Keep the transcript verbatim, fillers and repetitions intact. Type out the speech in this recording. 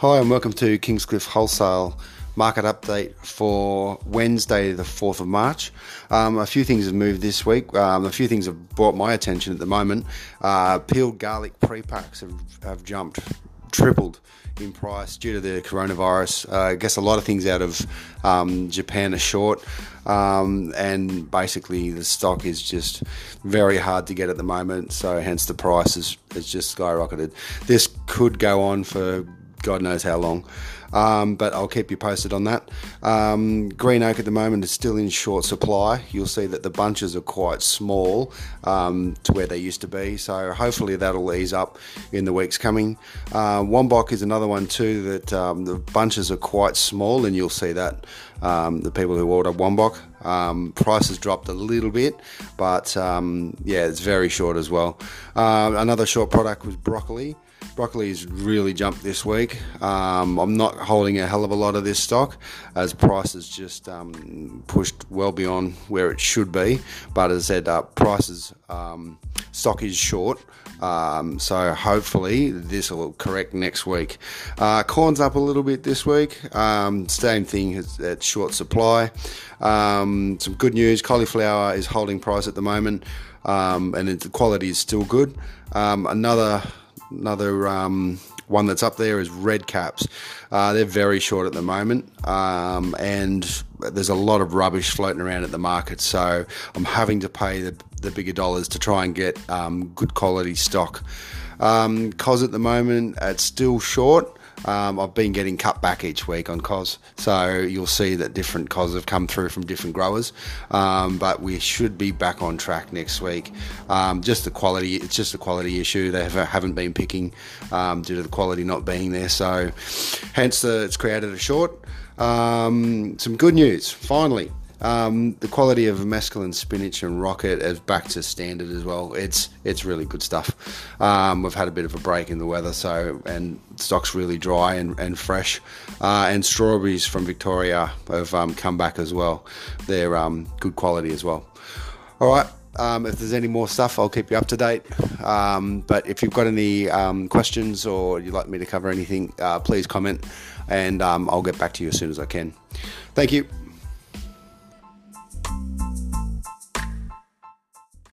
Hi and welcome to Kingscliff Wholesale Market Update for Wednesday the fourth of March. Um, a few things have moved this week. Um, a few things have brought my attention at the moment. Uh, peeled garlic pre-packs have, have jumped, tripled in price due to the coronavirus. Uh, I guess a lot of things out of um, Japan are short, um, and basically the stock is just very hard to get at the moment, so hence the price is, is just skyrocketed. This could go on for God knows how long, um, but I'll keep you posted on that. Um, green oak at the moment is still in short supply. You'll see that the bunches are quite small um, to where they used to be, so hopefully that'll ease up in the weeks coming. Uh, Wombok is another one too that um, the bunches are quite small, and you'll see that um, the people who order Wombok. Um, price has dropped a little bit, but um, yeah, it's very short as well. Uh, another short product was broccoli. Broccoli's really jumped this week. Um, I'm not holding a hell of a lot of this stock as prices just um, pushed well beyond where it should be. But as I said, uh, prices, um, stock is short. Um, so hopefully this will correct next week. Uh, corn's up a little bit this week. Um, same thing at short supply. Um, some good news, cauliflower is holding price at the moment, um, and the quality is still good. Um, another... Another um, one that's up there is red caps. Uh, they're very short at the moment, um, and there's a lot of rubbish floating around at the market. So I'm having to pay the, the bigger dollars to try and get um, good quality stock. Um, C O S at the moment, it's still short. Um, I've been getting cut back each week on C O S, so you'll see that different C O S have come through from different growers, um, but we should be back on track next week. Um, just the quality, it's just a quality issue. They haven't been picking um, due to the quality not being there, so hence the, it's created a short. Um, some good news, finally. Um, the quality of masculine spinach and rocket is back to standard as well. It's it's really good stuff. Um, we've had a bit of a break in the weather, so and stock's really dry and, and fresh. Uh, and strawberries from Victoria have um, come back as well. They're um, good quality as well. All right. Um, if there's any more stuff, I'll keep you up to date. Um, but if you've got any um, questions or you'd like me to cover anything, uh, please comment, and um, I'll get back to you as soon as I can. Thank you.